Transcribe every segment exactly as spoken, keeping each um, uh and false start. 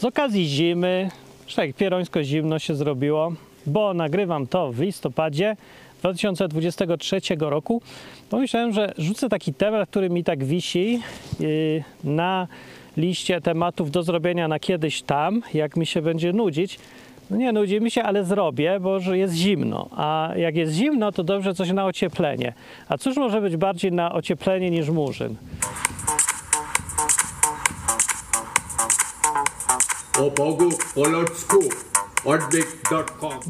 Z okazji zimy, już tak pierońsko zimno się zrobiło, bo nagrywam to w listopadzie dwa tysiące dwudziestego trzeciego roku, pomyślałem, że rzucę taki temat, który mi tak wisi yy, na liście tematów do zrobienia na kiedyś tam, jak mi się będzie nudzić. No nie nudzi mi się, ale zrobię, bo że jest zimno, a jak jest zimno, to dobrze coś na ocieplenie. A cóż może być bardziej na ocieplenie niż Murzyn? O Bogu, po ludzku.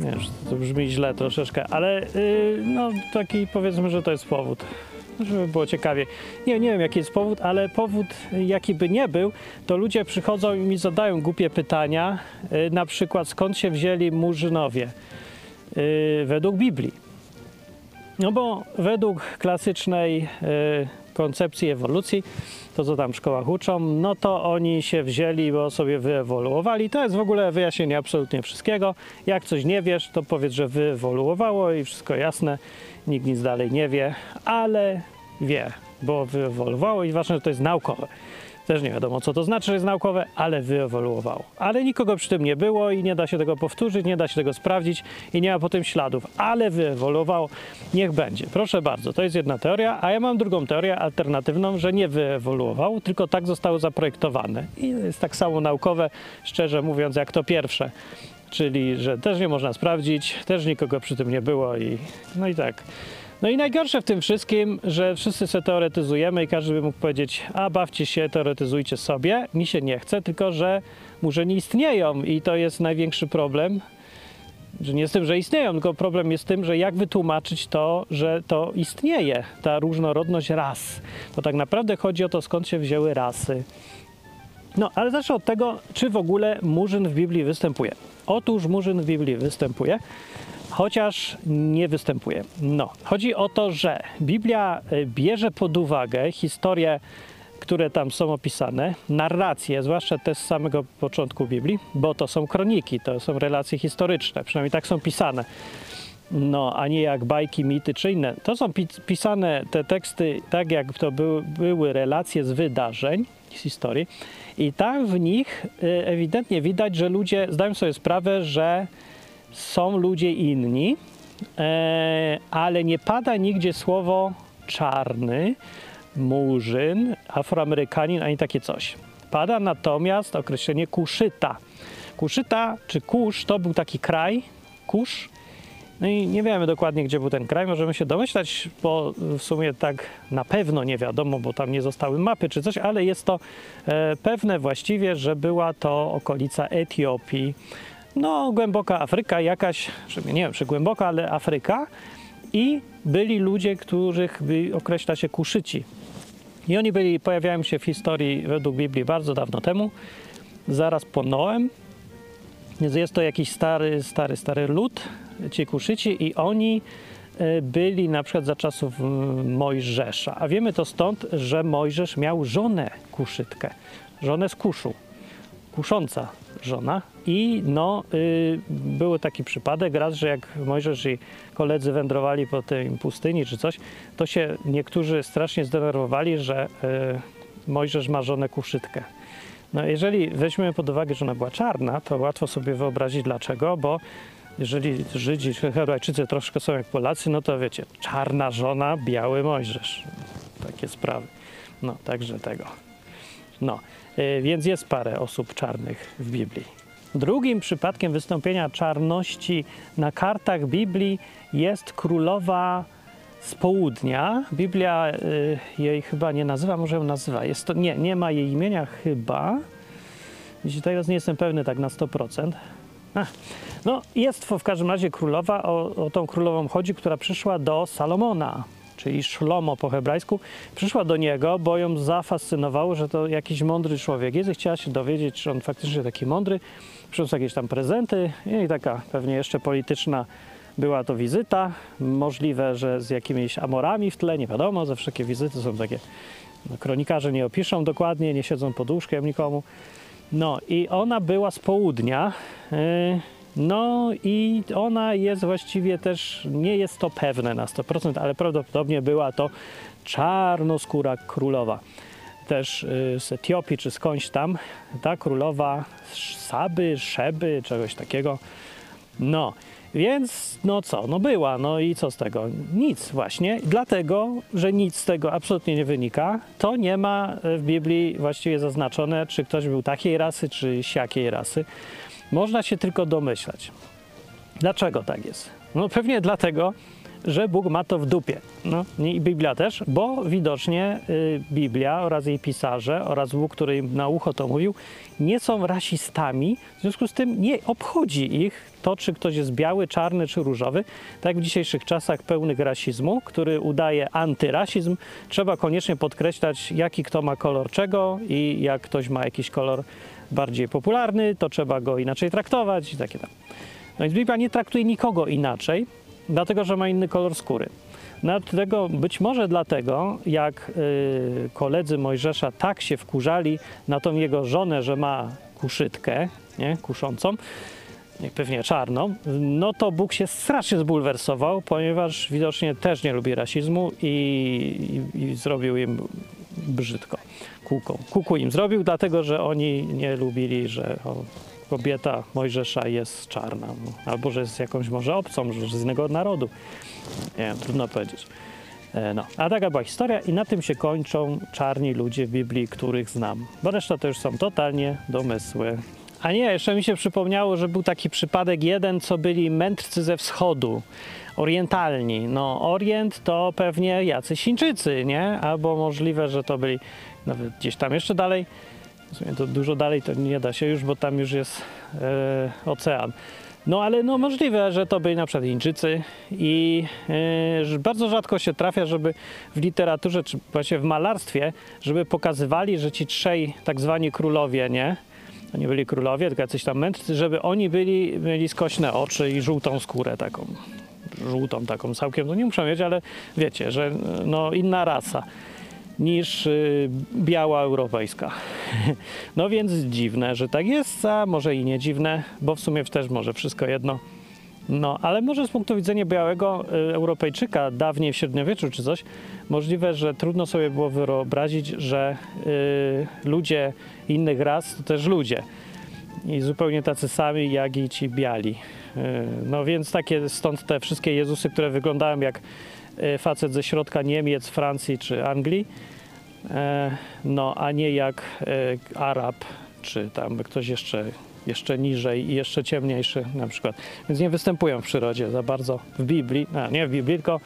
Nie, to brzmi źle troszeczkę, ale yy, no taki powiedzmy, że to jest powód, żeby było ciekawie. Nie, nie wiem jaki jest powód, ale powód jaki by nie był, to ludzie przychodzą i mi zadają głupie pytania, yy, na przykład skąd się wzięli Murzynowie yy, według Biblii. No bo według klasycznej yy, koncepcji ewolucji, to co tam w szkołach uczą, no to oni się wzięli, bo sobie wyewoluowali. To jest w ogóle wyjaśnienie absolutnie wszystkiego. Jak coś nie wiesz, to powiedz, że wyewoluowało i wszystko jasne. Nikt nic dalej nie wie, ale wie, bo wyewoluowało i ważne, że to jest naukowe. Też nie wiadomo, co to znaczy, że jest naukowe, ale wyewoluowało. Ale nikogo przy tym nie było i nie da się tego powtórzyć, nie da się tego sprawdzić i nie ma po tym śladów. Ale wyewoluowało, niech będzie. Proszę bardzo, to jest jedna teoria, a ja mam drugą teorię alternatywną, że nie wyewoluował, tylko tak zostało zaprojektowane. I jest tak samo naukowe, szczerze mówiąc, jak to pierwsze. Czyli, że też nie można sprawdzić, też nikogo przy tym nie było i no i tak. No i najgorsze w tym wszystkim, że wszyscy sobie teoretyzujemy i każdy by mógł powiedzieć, a bawcie się, teoretyzujcie sobie, mi się nie chce, tylko że murzyni istnieją i to jest największy problem, że nie z tym, że istnieją, tylko problem jest z tym, że jak wytłumaczyć to, że to istnieje, ta różnorodność ras, bo tak naprawdę chodzi o to, skąd się wzięły rasy. No, ale zacznę od tego, czy w ogóle Murzyn w Biblii występuje. Otóż Murzyn w Biblii występuje, chociaż nie występuje. No, chodzi o to, że Biblia bierze pod uwagę historie, które tam są opisane, narracje, zwłaszcza te z samego początku Biblii, bo to są kroniki, to są relacje historyczne, przynajmniej tak są pisane. No, a nie jak bajki, mity czy inne. To są pisane te teksty tak, jak to by, były relacje z wydarzeń, z historii i tam w nich ewidentnie widać, że ludzie zdają sobie sprawę, że są ludzie inni, e, ale nie pada nigdzie słowo czarny, murzyn, afroamerykanin, ani takie coś. Pada natomiast określenie kuszyta. Kuszyta czy kusz to był taki kraj, kusz. No i nie wiemy dokładnie, gdzie był ten kraj, możemy się domyślać, bo w sumie tak na pewno nie wiadomo, bo tam nie zostały mapy czy coś, ale jest to e, pewne właściwie, że była to okolica Etiopii. No, głęboka Afryka jakaś, nie wiem, czy głęboka, ale Afryka i byli ludzie, których określa się kuszyci. I oni byli, pojawiają się w historii według Biblii bardzo dawno temu, zaraz po Noem. Więc jest to jakiś stary, stary, stary lud, ci kuszyci i oni byli na przykład za czasów Mojżesza. A wiemy to stąd, że Mojżesz miał żonę kuszytkę, żonę z Kuszu, kusząca żona. I no, y, był taki przypadek raz, że jak Mojżesz i koledzy wędrowali po tej pustyni czy coś, to się niektórzy strasznie zdenerwowali, że y, Mojżesz ma żonę kuszytkę. No, jeżeli weźmiemy pod uwagę, że ona była czarna, to łatwo sobie wyobrazić dlaczego, bo jeżeli Żydzi, Hebrajczycy troszkę są jak Polacy, no to wiecie, czarna żona, biały Mojżesz. Takie sprawy. No, także tego. No, y, więc jest parę osób czarnych w Biblii. Drugim przypadkiem wystąpienia czarności na kartach Biblii jest królowa z południa. Biblia y, jej chyba nie nazywa, może ją nazywa. Jest to, nie, nie ma jej imienia chyba. Teraz nie jestem pewny tak na sto procent. Ach. No, jest to w każdym razie królowa, o, o tą królową chodzi, która przyszła do Salomona, czyli Szlomo po hebrajsku. Przyszła do niego, bo ją zafascynowało, że to jakiś mądry człowiek jest i chciała się dowiedzieć, czy on faktycznie taki mądry. Przyniósł jakieś tam prezenty i taka pewnie jeszcze polityczna była to wizyta. Możliwe, że z jakimiś amorami w tle, nie wiadomo, zawsze takie wizyty są takie. No, kronikarze nie opiszą dokładnie, nie siedzą pod łóżkiem nikomu. No i ona była z południa. Yy, no i ona jest właściwie też, nie jest to pewne na sto procent, ale prawdopodobnie była to czarnoskóra królowa. Też yy, z Etiopii czy skądś tam ta królowa z Saby, Szeby, czegoś takiego. No, więc no co, no była, no i co z tego? Nic właśnie, dlatego, że nic z tego absolutnie nie wynika, to nie ma w Biblii właściwie zaznaczone, czy ktoś był takiej rasy, czy siakiej rasy. Można się tylko domyślać. Dlaczego tak jest? No pewnie dlatego, że Bóg ma to w dupie. No i Biblia też, bo widocznie y, Biblia oraz jej pisarze oraz Bóg, który im na ucho to mówił, nie są rasistami, w związku z tym nie obchodzi ich to, czy ktoś jest biały, czarny czy różowy. Tak w dzisiejszych czasach pełnych rasizmu, który udaje antyrasizm, trzeba koniecznie podkreślać, jaki kto ma kolor czego i jak ktoś ma jakiś kolor bardziej popularny, to trzeba go inaczej traktować i takie tam. No więc Biblia nie traktuje nikogo inaczej, dlatego, że ma inny kolor skóry. Dlatego, być może dlatego, jak yy, koledzy Mojżesza tak się wkurzali na tą jego żonę, że ma kuszytkę, nie, kuszącą, pewnie czarną, no to Bóg się strasznie zbulwersował, ponieważ widocznie też nie lubi rasizmu i, i, i zrobił im brzydko, kuką. Kuku im zrobił, dlatego, że oni nie lubili, że... O, kobieta Mojżesza jest czarna, albo że jest jakąś może obcą, że z innego narodu. Nie wiem, trudno powiedzieć. No, a taka była historia i na tym się kończą czarni ludzie w Biblii, których znam. Bo reszta to już są totalnie domysły. A nie, jeszcze mi się przypomniało, że był taki przypadek jeden, co byli mędrcy ze wschodu, orientalni. No, Orient to pewnie jacyś Chińczycy, nie? Albo możliwe, że to byli nawet gdzieś tam jeszcze dalej. W sumie to dużo dalej to nie da się już, bo tam już jest yy, ocean. No ale no możliwe, że to byli na przykład Chińczycy i yy, bardzo rzadko się trafia, żeby w literaturze, czy właśnie w malarstwie, żeby pokazywali, że ci trzej tak zwani królowie, nie? To nie byli królowie, tylko jacyś tam mędrcy, żeby oni byli, mieli skośne oczy i żółtą skórę taką. Żółtą taką całkiem, no nie muszą mieć, ale wiecie, że no inna rasa niż y, biała europejska. No więc dziwne, że tak jest, a może i nie dziwne, bo w sumie też może wszystko jedno. No, ale może z punktu widzenia białego y, Europejczyka dawniej w średniowieczu czy coś, możliwe, że trudno sobie było wyobrazić, że y, ludzie innych ras to też ludzie. I zupełnie tacy sami, jak i ci biali. Y, no więc takie stąd te wszystkie Jezusy, które wyglądają jak facet ze środka Niemiec, Francji czy Anglii, no a nie jak Arab, czy tam ktoś jeszcze, jeszcze niżej i jeszcze ciemniejszy na przykład. Więc nie występują w przyrodzie za bardzo w Biblii, a nie w Biblii, tylko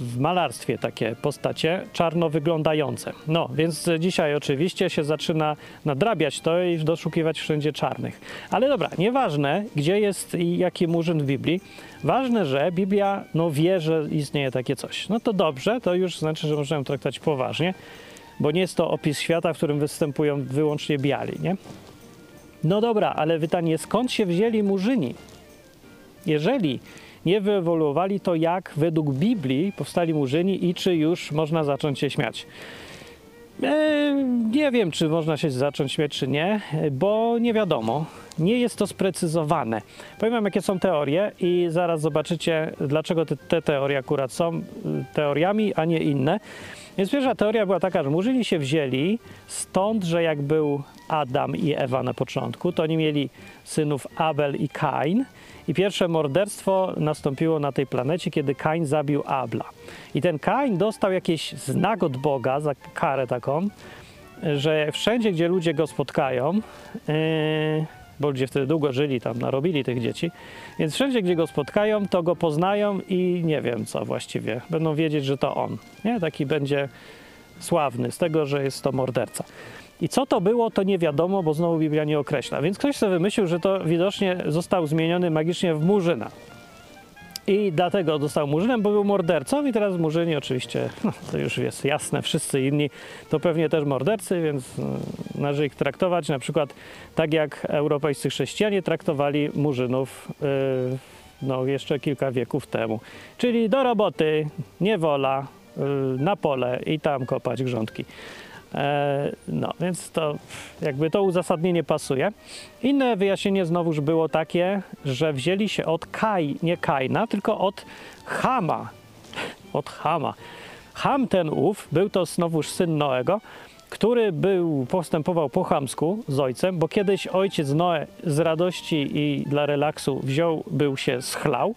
w malarstwie takie postacie czarno wyglądające. No, więc dzisiaj oczywiście się zaczyna nadrabiać to i doszukiwać wszędzie czarnych. Ale dobra, nieważne, gdzie jest i jaki Murzyn w Biblii, ważne, że Biblia no, wie, że istnieje takie coś. No to dobrze, to już znaczy, że możemy traktować poważnie, bo nie jest to opis świata, w którym występują wyłącznie biali, nie? No dobra, ale pytanie, skąd się wzięli Murzyni? Jeżeli nie wyewoluowali, to jak według Biblii powstali Murzyni i czy już można zacząć się śmiać? E, nie wiem, czy można się zacząć śmiać, czy nie, bo nie wiadomo. Nie jest to sprecyzowane. Powiem wam, jakie są teorie i zaraz zobaczycie, dlaczego te, te teorie akurat są teoriami, a nie inne. Więc pierwsza teoria była taka, że Murzyni się wzięli stąd, że jak był Adam i Ewa na początku, to oni mieli synów Abel i Kain. I pierwsze morderstwo nastąpiło na tej planecie, kiedy Kain zabił Abla. I ten Kain dostał jakiś znak od Boga, za karę taką, że wszędzie, gdzie ludzie go spotkają, yy, bo ludzie wtedy długo żyli, tam narobili tych dzieci, więc wszędzie, gdzie go spotkają, to go poznają i nie wiem co właściwie. Będą wiedzieć, że to on. Nie? Taki będzie sławny z tego, że jest to morderca. I co to było, to nie wiadomo, bo znowu Biblia nie określa. Więc ktoś sobie wymyślił, że to widocznie został zmieniony magicznie w Murzyna. I dlatego dostał Murzynem, bo był mordercą i teraz Murzyni oczywiście, no, to już jest jasne, wszyscy inni to pewnie też mordercy, więc należy ich traktować na przykład tak jak europejscy chrześcijanie traktowali Murzynów yy, no, jeszcze kilka wieków temu. Czyli do roboty, niewola, yy, na pole i tam kopać grządki. No, więc to jakby to uzasadnienie pasuje. Inne wyjaśnienie znowuż było takie, że wzięli się od Kaj, nie Kaina, tylko od Chama. Od Chama. Cham ten ów, był to znowuż syn Noego, który był, postępował po chamsku z ojcem, bo kiedyś ojciec Noe z radości i dla relaksu wziął, był się schlał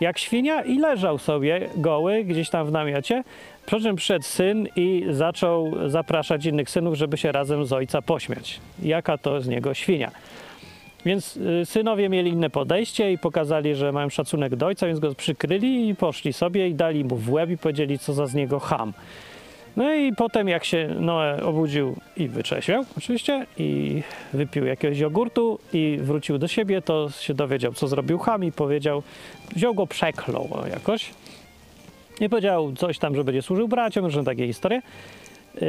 jak świnia i leżał sobie goły gdzieś tam w namiocie, przy czym przyszedł syn i zaczął zapraszać innych synów, żeby się razem z ojca pośmiać. Jaka to z niego świnia. Więc synowie mieli inne podejście i pokazali, że mają szacunek do ojca, więc go przykryli i poszli sobie i dali mu w łeb i powiedzieli, co za z niego cham. No i potem jak się Noe obudził i wyczeświał oczywiście i wypił jakiegoś jogurtu i wrócił do siebie, to się dowiedział, co zrobił cham i powiedział, wziął go, przeklął jakoś. I powiedział coś tam, że będzie służył braciom, różne takie historie. Yy,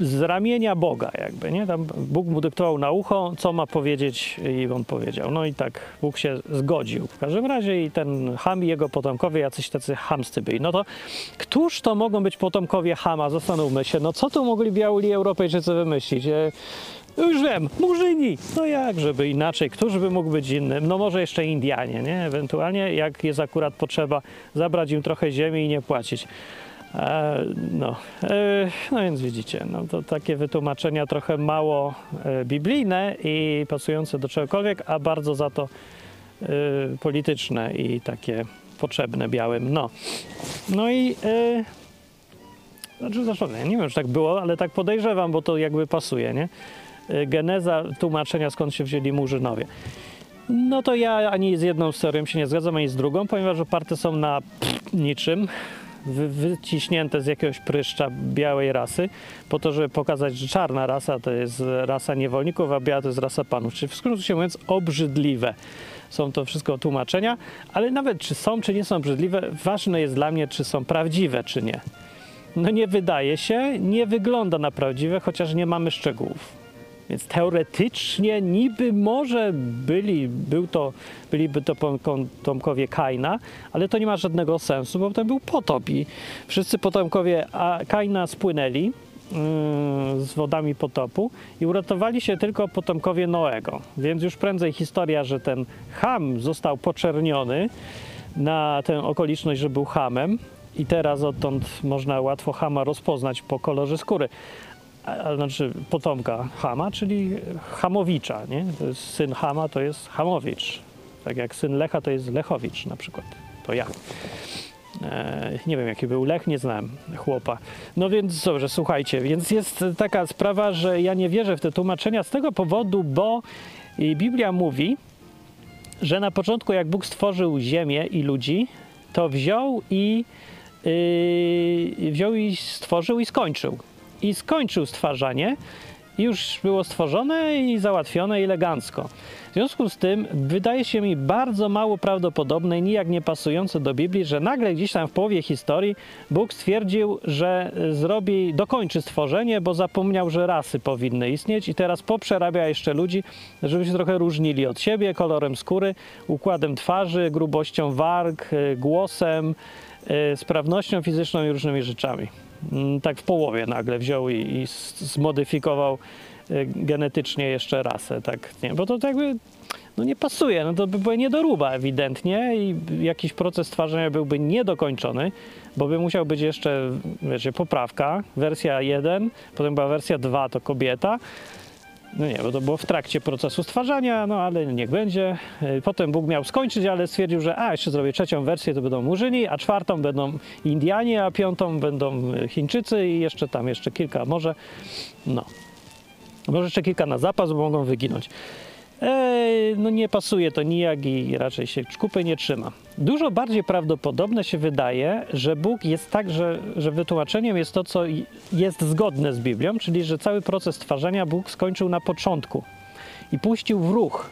z ramienia Boga jakby, nie? Tam Bóg mu dyktował na ucho, co ma powiedzieć i on powiedział. No i tak Bóg się zgodził w każdym razie i ten Ham i jego potomkowie jacyś tacy chamscy byli. No to któż to mogą być potomkowie Hama? Zastanówmy się, no co tu mogli biali Europejczycy wymyślić? E, już wiem, Murzyni! No jak, żeby inaczej, któż by mógł być innym? No może jeszcze Indianie, nie? Ewentualnie, jak jest akurat potrzeba, zabrać im trochę ziemi i nie płacić. No. no więc widzicie, no to takie wytłumaczenia trochę mało biblijne i pasujące do czegokolwiek, a bardzo za to polityczne i takie potrzebne białym. No, no i znaczy, zresztą nie wiem, czy tak było, ale tak podejrzewam, bo to jakby pasuje, nie? Geneza tłumaczenia, skąd się wzięli Murzynowie. No to ja ani z jedną teorią się nie zgadzam, ani z drugą, ponieważ oparte są na niczym. Wyciśnięte z jakiegoś pryszcza białej rasy, po to, żeby pokazać, że czarna rasa to jest rasa niewolników, a biała to jest rasa panów. Czyli w skrócie mówiąc obrzydliwe są to wszystko tłumaczenia, ale nawet czy są, czy nie są obrzydliwe, ważne jest dla mnie, czy są prawdziwe, czy nie. No nie wydaje się, nie wygląda na prawdziwe, chociaż nie mamy szczegółów. Więc teoretycznie niby może byli, był to, byliby to potomkowie Kaina, ale to nie ma żadnego sensu, bo potem był potop i wszyscy potomkowie Kaina spłynęli yy, z wodami potopu i uratowali się tylko potomkowie Noego. Więc już prędzej historia, że ten Cham został poczerniony na tę okoliczność, że był Chamem i teraz odtąd można łatwo Chama rozpoznać po kolorze skóry. A, znaczy potomka Chama, czyli Chamowicza, nie? To jest syn Chama, to jest Chamowicz. Tak jak syn Lecha, to jest Lechowicz na przykład. To ja. E, nie wiem, jaki był Lech, nie znałem chłopa. No więc dobrze, słuchajcie, więc jest taka sprawa, że ja nie wierzę w te tłumaczenia z tego powodu, bo Biblia mówi, że na początku, jak Bóg stworzył ziemię i ludzi, to wziął i, yy, wziął i stworzył i skończył. I skończył stwarzanie, i już było stworzone i załatwione elegancko. W związku z tym wydaje się mi bardzo mało prawdopodobne i nijak nie pasujące do Biblii, że nagle gdzieś tam w połowie historii Bóg stwierdził, że zrobi, dokończy stworzenie, bo zapomniał, że rasy powinny istnieć i teraz poprzerabia jeszcze ludzi, żeby się trochę różnili od siebie kolorem skóry, układem twarzy, grubością warg, głosem, sprawnością fizyczną i różnymi rzeczami. Tak w połowie nagle wziął i, i zmodyfikował genetycznie jeszcze rasę, tak, nie, bo to jakby no nie pasuje, no to by była niedoróba ewidentnie i jakiś proces stwarzania byłby niedokończony, bo by musiał być jeszcze, wiecie, poprawka, wersja jeden, potem była wersja dwa, to kobieta, no nie, bo to było w trakcie procesu stwarzania, no ale niech będzie. Potem Bóg miał skończyć, ale stwierdził, że a, jeszcze zrobię trzecią wersję, to będą Murzyni, a czwartą będą Indianie, a piątą będą Chińczycy i jeszcze tam, jeszcze kilka, może, no, może jeszcze kilka na zapas, bo mogą wyginąć. Eee, no nie pasuje to nijak i raczej się kupy nie trzyma. Dużo bardziej prawdopodobne się wydaje, że Bóg jest tak, że, że wytłumaczeniem jest to, co jest zgodne z Biblią, czyli że cały proces stwarzania Bóg skończył na początku i puścił w ruch.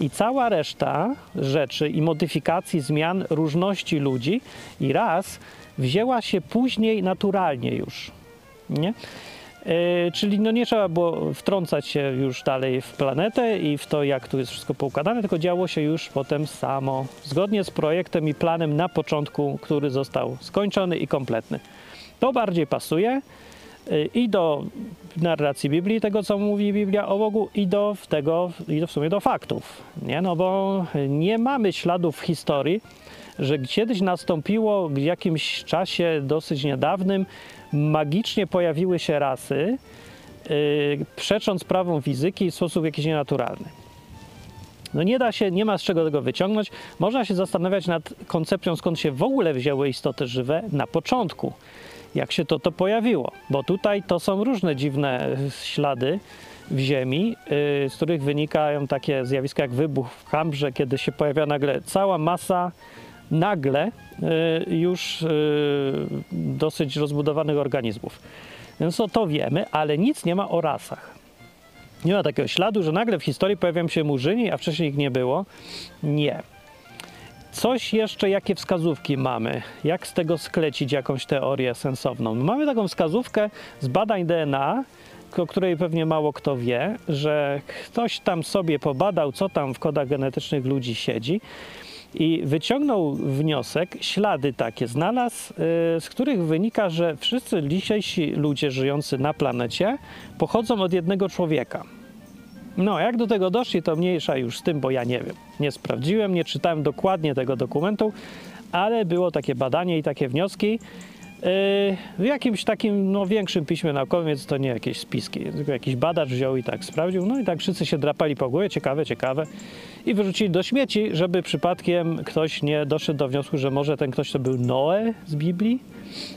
I cała reszta rzeczy i modyfikacji, zmian, różności ludzi i ras wzięła się później naturalnie już, nie? Yy, czyli no nie trzeba było wtrącać się już dalej w planetę i w to, jak tu jest wszystko poukładane, tylko działo się już potem samo, zgodnie z projektem i planem na początku, który został skończony i kompletny. To bardziej pasuje yy, i do narracji Biblii, tego co mówi Biblia o Bogu, i do tego, i do w sumie do faktów, nie? No bo nie mamy śladów w historii, że kiedyś nastąpiło w jakimś czasie dosyć niedawnym, magicznie pojawiły się rasy, yy, przecząc prawom fizyki w sposób jakiś nienaturalny. No nie da się, nie ma z czego tego wyciągnąć. Można się zastanawiać nad koncepcją, skąd się w ogóle wzięły istoty żywe na początku. Jak się to, to pojawiło, bo tutaj to są różne dziwne ślady w ziemi, yy, z których wynikają takie zjawiska jak wybuch w Kambrze, kiedy się pojawia nagle cała masa nagle yy, już yy, dosyć rozbudowanych organizmów. Więc o to wiemy, ale nic nie ma o rasach. Nie ma takiego śladu, że nagle w historii pojawiają się Murzyni, a wcześniej ich nie było. Nie. Coś jeszcze, jakie wskazówki mamy? Jak z tego sklecić jakąś teorię sensowną? Mamy taką wskazówkę z badań D N A, o której pewnie mało kto wie, że ktoś tam sobie pobadał, co tam w kodach genetycznych ludzi siedzi i wyciągnął wniosek, ślady takie znalazł, z których wynika, że wszyscy dzisiejsi ludzie żyjący na planecie pochodzą od jednego człowieka. No, jak do tego doszli, to mniejsza już z tym, bo ja nie wiem. Nie sprawdziłem, nie czytałem dokładnie tego dokumentu, ale było takie badanie i takie wnioski yy, w jakimś takim no, większym piśmie naukowym, więc to nie jakieś spiski. Tylko jakiś badacz wziął i tak sprawdził, no i tak wszyscy się drapali po głowie, ciekawe, ciekawe, i wyrzucili do śmieci, żeby przypadkiem ktoś nie doszedł do wniosku, że może ten ktoś to był Noe z Biblii.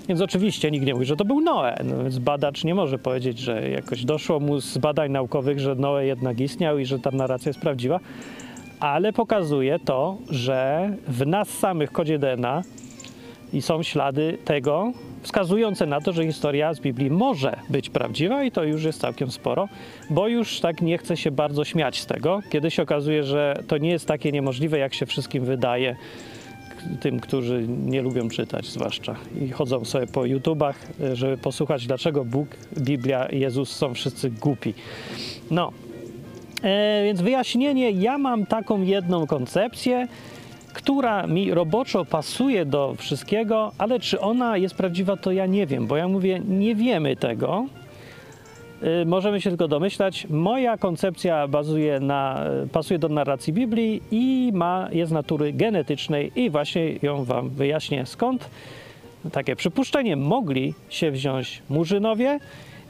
Więc oczywiście nikt nie mówi, że to był Noe, no więc badacz nie może powiedzieć, że jakoś doszło mu z badań naukowych, że Noe jednak istniał i że ta narracja jest prawdziwa, ale pokazuje to, że w nas samych, w kodzie D N A, i są ślady tego wskazujące na to, że historia z Biblii może być prawdziwa i to już jest całkiem sporo, bo już tak nie chce się bardzo śmiać z tego, kiedy się okazuje, że to nie jest takie niemożliwe, jak się wszystkim wydaje, tym, którzy nie lubią czytać zwłaszcza i chodzą sobie po YouTubach, żeby posłuchać, dlaczego Bóg, Biblia, Jezus są wszyscy głupi. No, e, więc wyjaśnienie, ja mam taką jedną koncepcję, która mi roboczo pasuje do wszystkiego, ale czy ona jest prawdziwa, to ja nie wiem, bo ja mówię, nie wiemy tego. Możemy się tylko domyślać. Moja koncepcja bazuje na, pasuje do narracji Biblii i ma, jest natury genetycznej i właśnie ją wam wyjaśnię, skąd takie przypuszczenie mogli się wziąć Murzynowie,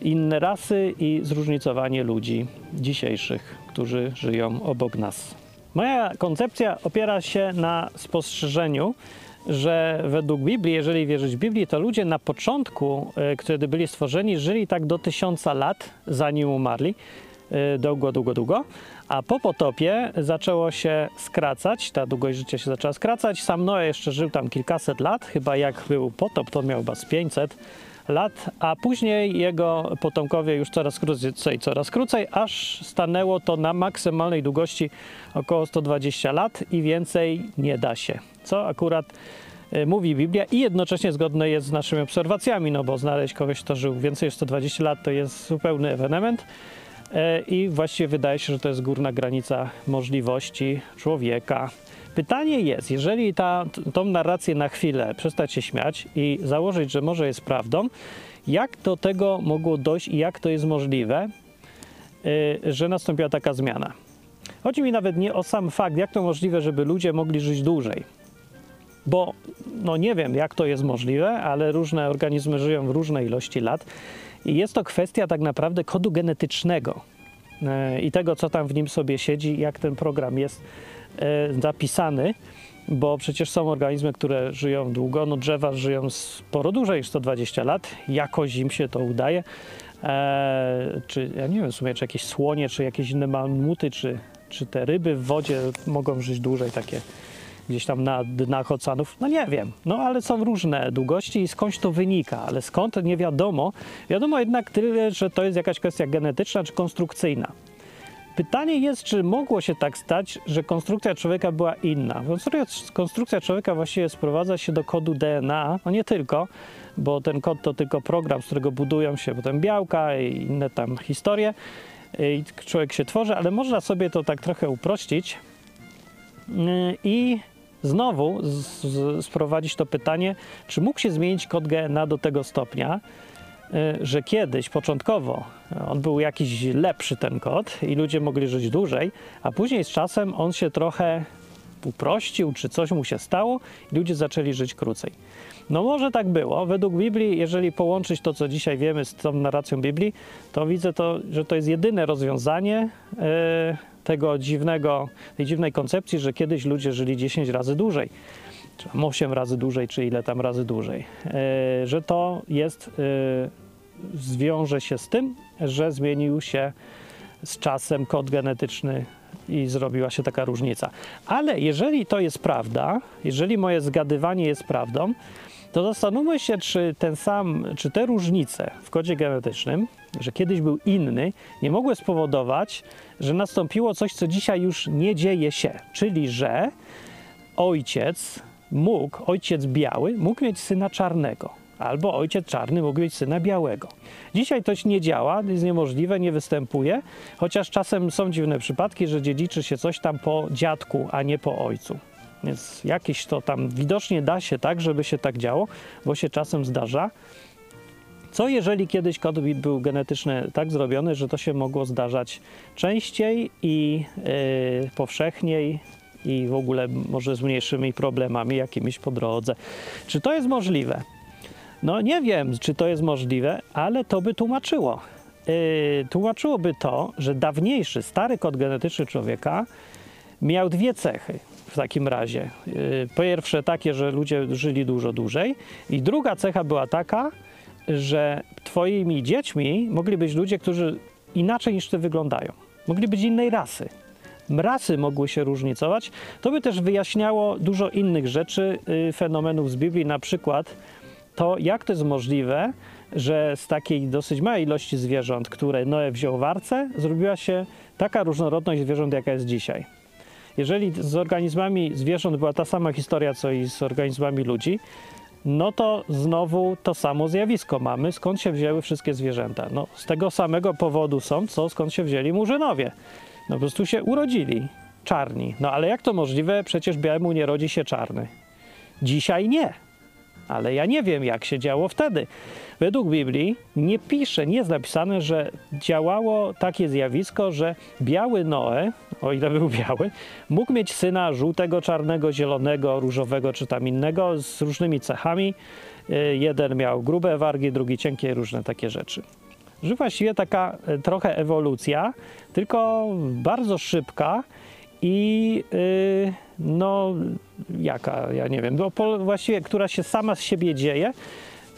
inne rasy i zróżnicowanie ludzi dzisiejszych, którzy żyją obok nas. Moja koncepcja opiera się na spostrzeżeniu, że według Biblii, jeżeli wierzyć Biblii, to ludzie na początku, kiedy byli stworzeni, żyli tak do tysiąca lat, zanim umarli, długo, długo, długo, a po potopie zaczęło się skracać, ta długość życia się zaczęła skracać, sam Noe jeszcze żył tam kilkaset lat, chyba jak był potop, to miał chyba z pięćset lat, a później jego potomkowie już coraz krócej, coraz krócej, aż stanęło to na maksymalnej długości około stu dwudziestu lat i więcej nie da się, co akurat y, mówi Biblia i jednocześnie zgodne jest z naszymi obserwacjami, no bo znaleźć kogoś, kto żył więcej niż stu dwudziestu lat, to jest zupełny ewenement y, i właściwie wydaje się, że to jest górna granica możliwości człowieka. Pytanie jest, jeżeli ta, tą narrację na chwilę przestać się śmiać i założyć, że może jest prawdą, jak do tego mogło dojść i jak to jest możliwe, yy, że nastąpiła taka zmiana? Chodzi mi nawet nie o sam fakt, jak to możliwe, żeby ludzie mogli żyć dłużej. Bo, no nie wiem, jak to jest możliwe, ale różne organizmy żyją w różnej ilości lat i jest to kwestia tak naprawdę kodu genetycznego yy, i tego, co tam w nim sobie siedzi, jak ten program jest zapisany, bo przecież są organizmy, które żyją długo, no drzewa żyją sporo dłużej niż sto dwadzieścia lat, jakoś im się to udaje, eee, czy ja nie wiem w sumie, czy jakieś słonie, czy jakieś inne mamuty, czy, czy te ryby w wodzie mogą żyć dłużej, takie gdzieś tam na dnach oceanów, no nie wiem, no ale są różne długości i skądś to wynika, ale skąd nie wiadomo, wiadomo jednak tyle, że to jest jakaś kwestia genetyczna czy konstrukcyjna. Pytanie jest, czy mogło się tak stać, że konstrukcja człowieka była inna. Konstrukcja człowieka właściwie sprowadza się do kodu D N A, no nie tylko, bo ten kod to tylko program, z którego budują się potem białka i inne tam historie i człowiek się tworzy, ale można sobie to tak trochę uprościć i znowu sprowadzić to pytanie, czy mógł się zmienić kod D N A do tego stopnia, że kiedyś, początkowo, on był jakiś lepszy ten kod i ludzie mogli żyć dłużej, a później z czasem on się trochę uprościł, czy coś mu się stało i ludzie zaczęli żyć krócej. No może tak było. Według Biblii, jeżeli połączyć to, co dzisiaj wiemy z tą narracją Biblii, to widzę to, że to jest jedyne rozwiązanie yy, tego dziwnego, tej dziwnej koncepcji, że kiedyś ludzie żyli dziesięć razy dłużej, czy osiem razy dłużej, czy ile tam razy dłużej. Yy, że to jest, yy, zwiąże się z tym, że zmienił się z czasem kod genetyczny i zrobiła się taka różnica. Ale jeżeli to jest prawda, jeżeli moje zgadywanie jest prawdą, to zastanówmy się, czy ten sam, czy te różnice w kodzie genetycznym, że kiedyś był inny, nie mogły spowodować, że nastąpiło coś, co dzisiaj już nie dzieje się. Czyli, że ojciec mógł, ojciec biały mógł mieć syna czarnego, albo ojciec czarny mógł mieć syna białego. Dzisiaj to nie działa, jest niemożliwe, nie występuje, chociaż czasem są dziwne przypadki, że dziedziczy się coś tam po dziadku, a nie po ojcu. Więc jakieś to tam widocznie da się tak, żeby się tak działo, bo się czasem zdarza. Co jeżeli kiedyś kod był genetyczny tak zrobiony, że to się mogło zdarzać częściej i yy, powszechniej i w ogóle może z mniejszymi problemami jakimiś po drodze? Czy to jest możliwe? No nie wiem, czy to jest możliwe, ale to by tłumaczyło. Yy, tłumaczyłoby to, że dawniejszy, stary kod genetyczny człowieka miał dwie cechy w takim razie. Yy, pierwsze takie, że ludzie żyli dużo dłużej i druga cecha była taka, że twoimi dziećmi mogli być ludzie, którzy inaczej niż ty wyglądają. Mogli być innej rasy. Rasy mogły się różnicować. To by też wyjaśniało dużo innych rzeczy, yy, fenomenów z Biblii, na przykład to jak to jest możliwe, że z takiej dosyć małej ilości zwierząt, które Noe wziął w arce, zrobiła się taka różnorodność zwierząt, jaka jest dzisiaj. Jeżeli z organizmami zwierząt była ta sama historia, co i z organizmami ludzi, no to znowu to samo zjawisko mamy. Skąd się wzięły wszystkie zwierzęta? No, z tego samego powodu są, co skąd się wzięli murzynowie. No po prostu się urodzili czarni. No ale jak to możliwe? Przecież białemu nie rodzi się czarny. Dzisiaj nie. Ale ja nie wiem, jak się działo wtedy. Według Biblii nie pisze, nie jest napisane, że działało takie zjawisko, że biały Noe, o ile był biały, mógł mieć syna żółtego, czarnego, zielonego, różowego czy tam innego z różnymi cechami. Jeden miał grube wargi, drugi cienkie, różne takie rzeczy. Że właściwie taka trochę ewolucja, tylko bardzo szybka i yy, no jaka, ja nie wiem, bo po, właściwie, która się sama z siebie dzieje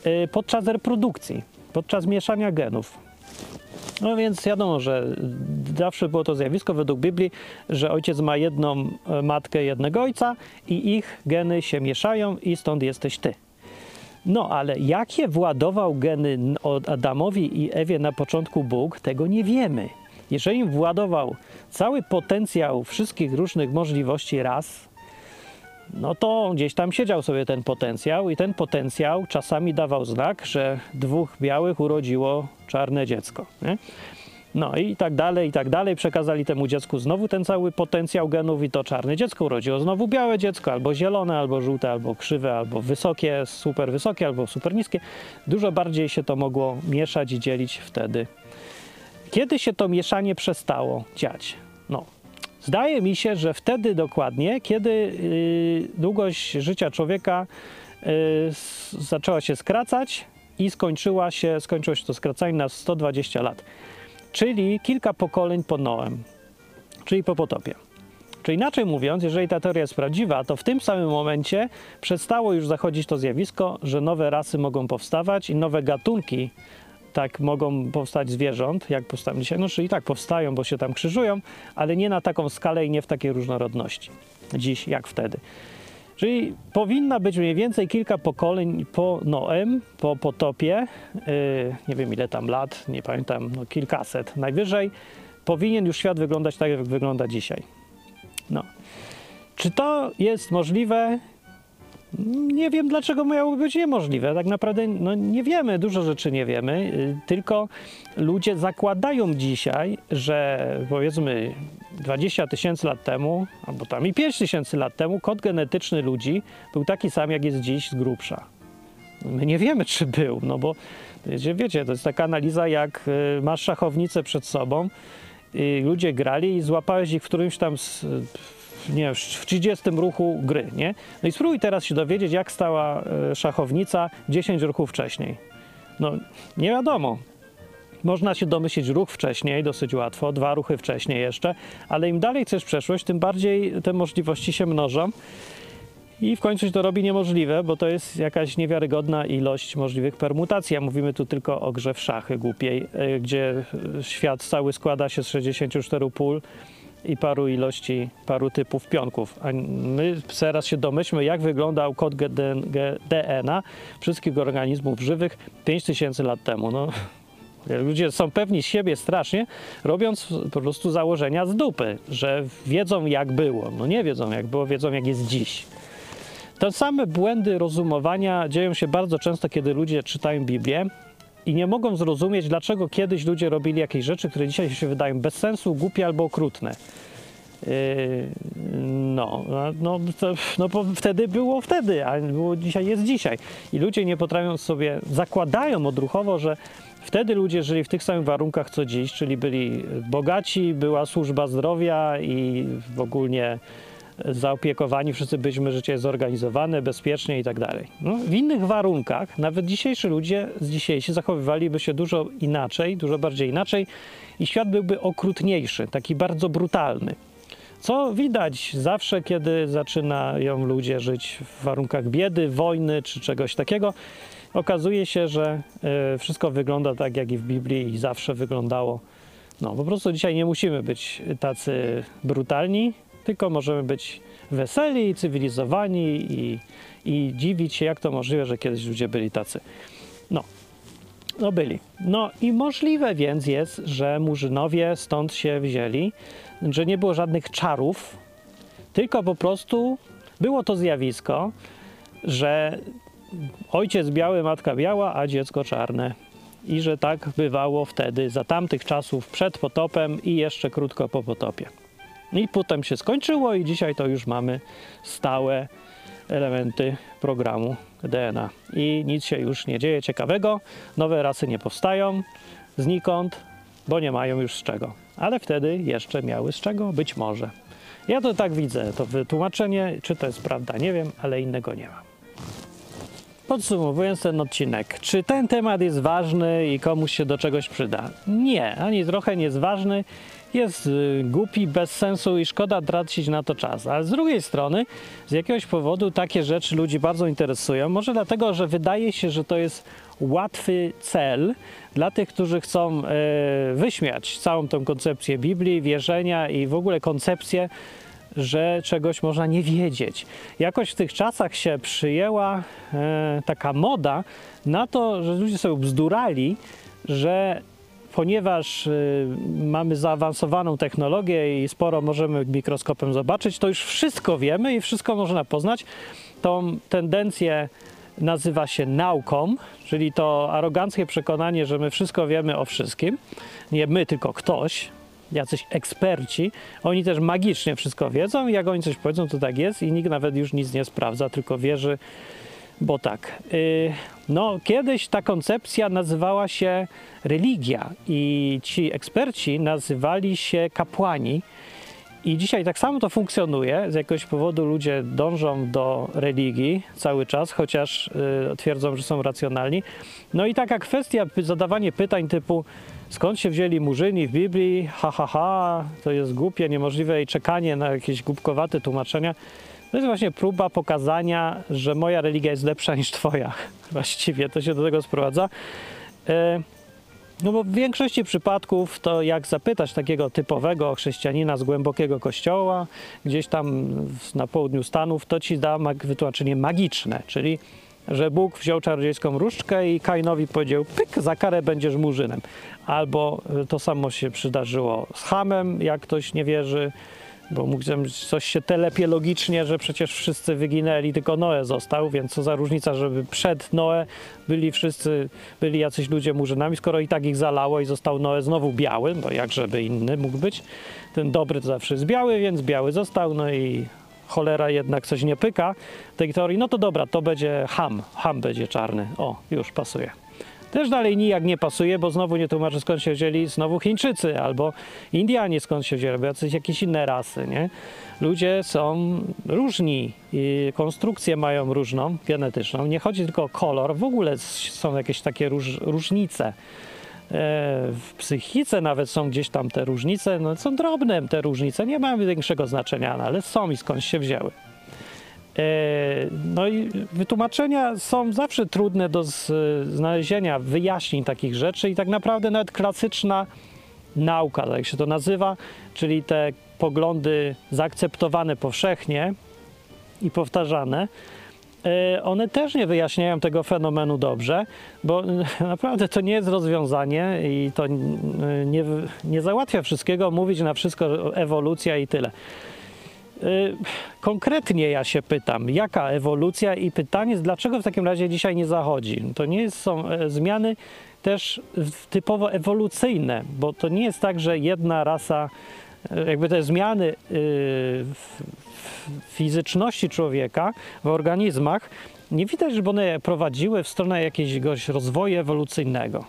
yy, podczas reprodukcji, podczas mieszania genów. No więc wiadomo, że zawsze było to zjawisko według Biblii, że ojciec ma jedną matkę, jednego ojca i ich geny się mieszają i stąd jesteś ty. No ale jakie władował geny od Adamowi i Ewie na początku Bóg, tego nie wiemy. Jeżeli im władował cały potencjał wszystkich różnych możliwości ras, no to gdzieś tam siedział sobie ten potencjał i ten potencjał czasami dawał znak, że dwóch białych urodziło czarne dziecko, nie? No i tak dalej, i tak dalej. Przekazali temu dziecku znowu ten cały potencjał genów i to czarne dziecko urodziło znowu białe dziecko, albo zielone, albo żółte, albo krzywe, albo wysokie, super wysokie, albo super niskie. Dużo bardziej się to mogło mieszać i dzielić wtedy. Kiedy się to mieszanie przestało dziać? No, zdaje mi się, że wtedy dokładnie, kiedy yy, długość życia człowieka yy, zaczęła się skracać i skończyła się, skończyło się to skracanie na sto dwadzieścia lat. Czyli kilka pokoleń po Noem, czyli po potopie. Czyli inaczej mówiąc, jeżeli ta teoria jest prawdziwa, to w tym samym momencie przestało już zachodzić to zjawisko, że nowe rasy mogą powstawać i nowe gatunki, tak mogą powstać zwierząt, jak powstają dzisiaj, no czyli tak powstają, bo się tam krzyżują, ale nie na taką skalę i nie w takiej różnorodności dziś jak wtedy. Czyli powinna być mniej więcej kilka pokoleń po Noem, po potopie, yy, nie wiem ile tam lat, nie pamiętam, no kilkaset najwyżej, powinien już świat wyglądać tak, jak wygląda dzisiaj. No. Czy to jest możliwe? Nie wiem, dlaczego miałoby być niemożliwe. Tak naprawdę no, nie wiemy, dużo rzeczy nie wiemy, tylko ludzie zakładają dzisiaj, że powiedzmy dwadzieścia tysięcy lat temu, albo tam i pięć tysięcy lat temu kod genetyczny ludzi był taki sam, jak jest dziś z grubsza. My nie wiemy, czy był, no bo wiecie, to jest taka analiza, jak masz szachownicę przed sobą, ludzie grali i złapałeś ich w którymś tam z, nie wiem, w trzydziestym ruchu gry, nie? No i spróbuj teraz się dowiedzieć, jak stała szachownica dziesięć ruchów wcześniej. No, nie wiadomo. Można się domyślić ruch wcześniej, dosyć łatwo, dwa ruchy wcześniej jeszcze, ale im dalej chcesz przeszłość, tym bardziej te możliwości się mnożą i w końcu się to robi niemożliwe, bo to jest jakaś niewiarygodna ilość możliwych permutacji. Ja mówimy tu tylko o grze w szachy głupiej, gdzie świat cały składa się z sześćdziesięciu czterech pól i paru ilości, paru typów pionków. A my teraz się domyślmy, jak wyglądał kod D N A wszystkich organizmów żywych pięć tysięcy lat temu. No. Ludzie są pewni siebie strasznie, robiąc po prostu założenia z dupy, że wiedzą, jak było. No nie wiedzą, jak było, wiedzą, jak jest dziś. Te same błędy rozumowania dzieją się bardzo często, kiedy ludzie czytają Biblię i nie mogą zrozumieć, dlaczego kiedyś ludzie robili jakieś rzeczy, które dzisiaj się wydają bez sensu, głupie albo okrutne. Yy, no, no, to, no bo wtedy było wtedy, a było dzisiaj jest dzisiaj. I ludzie nie potrafią sobie, zakładają odruchowo, że wtedy ludzie żyli w tych samych warunkach co dziś, czyli byli bogaci, była służba zdrowia i ogólnie zaopiekowani, wszyscy byliśmy, życie jest zorganizowane, bezpiecznie i tak dalej. No, w innych warunkach nawet dzisiejsi ludzie z dzisiejsi zachowywaliby się dużo inaczej, dużo bardziej inaczej i świat byłby okrutniejszy, taki bardzo brutalny. Co widać zawsze, kiedy zaczynają ludzie żyć w warunkach biedy, wojny czy czegoś takiego, okazuje się, że y, wszystko wygląda tak, jak i w Biblii i zawsze wyglądało. No, po prostu dzisiaj nie musimy być tacy brutalni, tylko możemy być weseli, cywilizowani i, i dziwić się, jak to możliwe, że kiedyś ludzie byli tacy. No, no byli. No i możliwe więc jest, że Murzynowie stąd się wzięli, że nie było żadnych czarów, tylko po prostu było to zjawisko, że ojciec biały, matka biała, a dziecko czarne. I że tak bywało wtedy, za tamtych czasów, przed potopem i jeszcze krótko po potopie. I potem się skończyło i dzisiaj to już mamy stałe elementy programu D N A. I nic się już nie dzieje ciekawego, nowe rasy nie powstają znikąd, bo nie mają już z czego. Ale wtedy jeszcze miały z czego, być może. Ja to tak widzę, to wytłumaczenie, czy to jest prawda, nie wiem, ale innego nie mam. Podsumowując ten odcinek, czy ten temat jest ważny i komuś się do czegoś przyda? Nie, ani trochę nie jest ważny, jest głupi, bez sensu i szkoda tracić na to czas. Ale z drugiej strony, z jakiegoś powodu takie rzeczy ludzi bardzo interesują, może dlatego, że wydaje się, że to jest łatwy cel dla tych, którzy chcą yy, wyśmiać całą tą koncepcję Biblii, wierzenia i w ogóle koncepcję, że czegoś można nie wiedzieć. Jakoś w tych czasach się przyjęła e, taka moda na to, że ludzie sobie bzdurali, że ponieważ e, mamy zaawansowaną technologię i sporo możemy mikroskopem zobaczyć, to już wszystko wiemy i wszystko można poznać. Tą tendencję nazywa się nauką, czyli to aroganckie przekonanie, że my wszystko wiemy o wszystkim. Nie my, tylko ktoś. Jacyś eksperci, oni też magicznie wszystko wiedzą i jak oni coś powiedzą, to tak jest i nikt nawet już nic nie sprawdza, tylko wierzy, bo tak. Yy, no, kiedyś ta koncepcja nazywała się religia i ci eksperci nazywali się kapłani i dzisiaj tak samo to funkcjonuje. Z jakiegoś powodu ludzie dążą do religii cały czas, chociaż yy, twierdzą, że są racjonalni. No i taka kwestia, zadawanie pytań typu skąd się wzięli Murzyni w Biblii, ha, ha, ha, to jest głupie, niemożliwe i czekanie na jakieś głupkowate tłumaczenia. To jest właśnie próba pokazania, że moja religia jest lepsza niż twoja. Właściwie to się do tego sprowadza. No bo w większości przypadków to jak zapytać takiego typowego chrześcijanina z głębokiego kościoła, gdzieś tam na południu Stanów, to ci da wytłumaczenie magiczne, czyli że Bóg wziął czarodziejską różdżkę i Kainowi powiedział, pyk, za karę będziesz murzynem. Albo to samo się przydarzyło z Hamem, jak ktoś nie wierzy, bo mógł, coś się telepie logicznie, że przecież wszyscy wyginęli, tylko Noe został, więc co za różnica, żeby przed Noe byli wszyscy, byli jacyś ludzie murzynami, skoro i tak ich zalało i został Noe znowu biały, no jak żeby inny mógł być. Ten dobry to zawsze jest biały, więc biały został, no i cholera jednak coś nie pyka tej teorii, no to dobra, to będzie Ham, Ham będzie czarny, o, już pasuje. Też dalej nijak nie pasuje, bo znowu nie tłumaczy, skąd się wzięli znowu Chińczycy albo Indianie, skąd się wzięli, albo jacyś, jakieś inne rasy, nie? Ludzie są różni i konstrukcję mają różną, genetyczną. Nie chodzi tylko o kolor, w ogóle są jakieś takie róż, różnice. W psychice nawet są gdzieś tam te różnice, no są drobne te różnice, nie mają większego znaczenia, no, ale są i skąd się wzięły. No i wytłumaczenia są zawsze trudne do znalezienia, wyjaśnień takich rzeczy i tak naprawdę nawet klasyczna nauka, tak się to nazywa, czyli te poglądy zaakceptowane powszechnie i powtarzane, one też nie wyjaśniają tego fenomenu dobrze, bo naprawdę to nie jest rozwiązanie i to nie, nie załatwia wszystkiego, mówić na wszystko ewolucja i tyle. Konkretnie ja się pytam, jaka ewolucja i pytanie, dlaczego w takim razie dzisiaj nie zachodzi? To nie są zmiany też typowo ewolucyjne, bo to nie jest tak, że jedna rasa, jakby te zmiany w fizyczności człowieka w organizmach, nie widać, żeby one prowadziły w stronę jakiegoś rozwoju ewolucyjnego.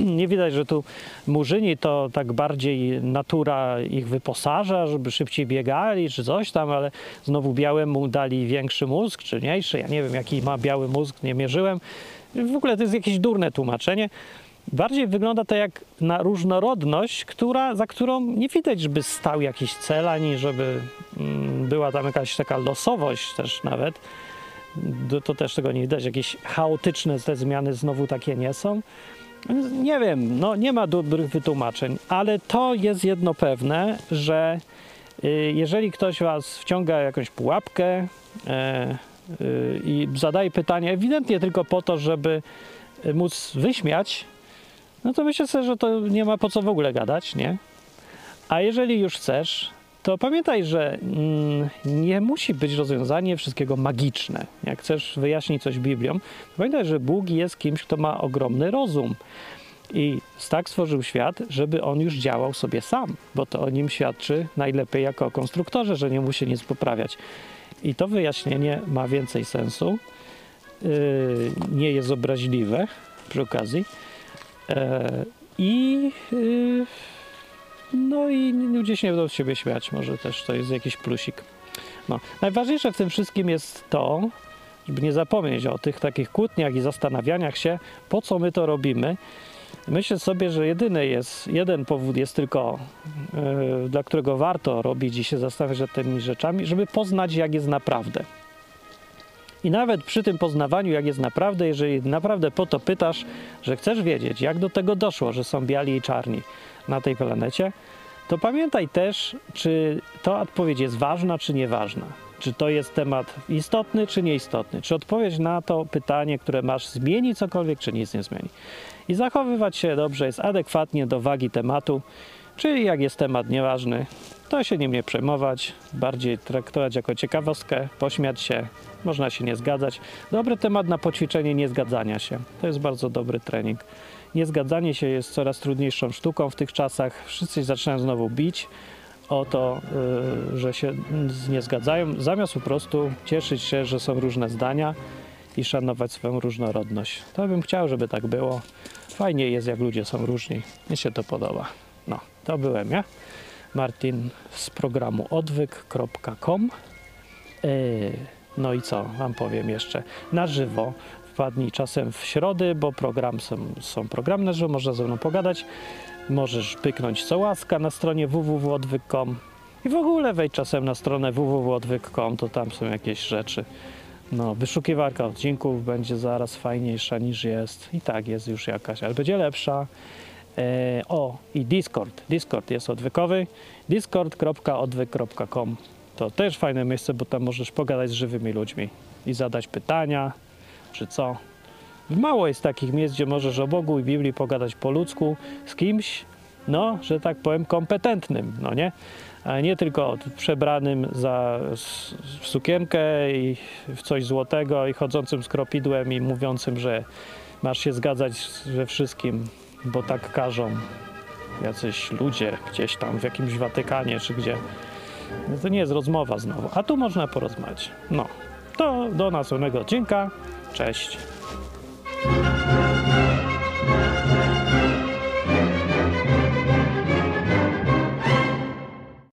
Nie widać, że tu murzyni to tak bardziej natura ich wyposaża, żeby szybciej biegali czy coś tam, ale znowu białemu dali większy mózg czy mniejszy. Ja nie wiem, jaki ma biały mózg, nie mierzyłem. W ogóle to jest jakieś durne tłumaczenie. Bardziej wygląda to jak na różnorodność, która, za którą nie widać, żeby stał jakiś cel, ani żeby była tam jakaś taka losowość też nawet. To też tego nie widać, jakieś chaotyczne te zmiany znowu takie nie są. Nie wiem, no nie ma dobrych wytłumaczeń, ale to jest jedno pewne, że jeżeli ktoś was wciąga w jakąś pułapkę i zadaje pytania ewidentnie tylko po to, żeby móc wyśmiać, no to myślę sobie, że to nie ma po co w ogóle gadać, nie? A jeżeli już chcesz, to pamiętaj, że mm, nie musi być rozwiązanie wszystkiego magiczne. Jak chcesz wyjaśnić coś Biblią, to pamiętaj, że Bóg jest kimś, kto ma ogromny rozum i tak stworzył świat, żeby on już działał sobie sam, bo to o nim świadczy najlepiej jako konstruktorze, że nie musi nic poprawiać. I to wyjaśnienie ma więcej sensu, yy, nie jest obraźliwe przy okazji yy, i... Yy, No i ludzie się nie będą z siebie śmiać, może też to jest jakiś plusik. No. Najważniejsze w tym wszystkim jest to, żeby nie zapomnieć o tych takich kłótniach i zastanawianiach się, po co my to robimy. Myślę sobie, że jedyny jest, jeden powód jest tylko, yy, dla którego warto robić i się zastanawiać nad tymi rzeczami, żeby poznać, jak jest naprawdę. I nawet przy tym poznawaniu, jak jest naprawdę, jeżeli naprawdę po to pytasz, że chcesz wiedzieć, jak do tego doszło, że są biali i czarni na tej planecie, to pamiętaj też, czy ta odpowiedź jest ważna, czy nieważna. Czy to jest temat istotny, czy nieistotny. Czy odpowiedź na to pytanie, które masz, zmieni cokolwiek, czy nic nie zmieni. I zachowywać się dobrze jest adekwatnie do wagi tematu, czyli jak jest temat nieważny, to się nim nie przejmować, bardziej traktować jako ciekawostkę, pośmiać się, można się nie zgadzać. Dobry temat na poćwiczenie niezgadzania się. To jest bardzo dobry trening. Niezgadzanie się jest coraz trudniejszą sztuką w tych czasach. Wszyscy zaczynają znowu bić o to, yy, że się nie zgadzają, zamiast po prostu cieszyć się, że są różne zdania i szanować swoją różnorodność. To bym chciał, żeby tak było. Fajnie jest, jak ludzie są różni. Mnie się to podoba. No, to byłem ja. Martin z programu odwyk kropka com. yy, No i co wam powiem jeszcze? Na żywo wpadnij czasem w środy, bo program są, są programy na żywo, można ze mną pogadać. Możesz pyknąć co łaska na stronie w w w kropka odwyk kropka com i w ogóle wejdź czasem na stronę w w w kropka odwyk kropka com, to tam są jakieś rzeczy. No, wyszukiwarka odcinków będzie zaraz fajniejsza niż jest. I tak jest już jakaś, ale będzie lepsza. Eee, o, i Discord. Discord jest odwykowy. discord kropka odwyk kropka com. To też fajne miejsce, bo tam możesz pogadać z żywymi ludźmi i zadać pytania, czy co. Mało jest takich miejsc, gdzie możesz o Bogu i Biblii pogadać po ludzku z kimś, no, że tak powiem, kompetentnym, no nie? A nie tylko przebranym za w sukienkę i w coś złotego i chodzącym z kropidłem i mówiącym, że masz się zgadzać ze wszystkim, bo tak każą jacyś ludzie gdzieś tam w jakimś Watykanie czy gdzie. To nie jest rozmowa znowu, a tu można porozmawiać. No, to do następnego odcinka. Cześć!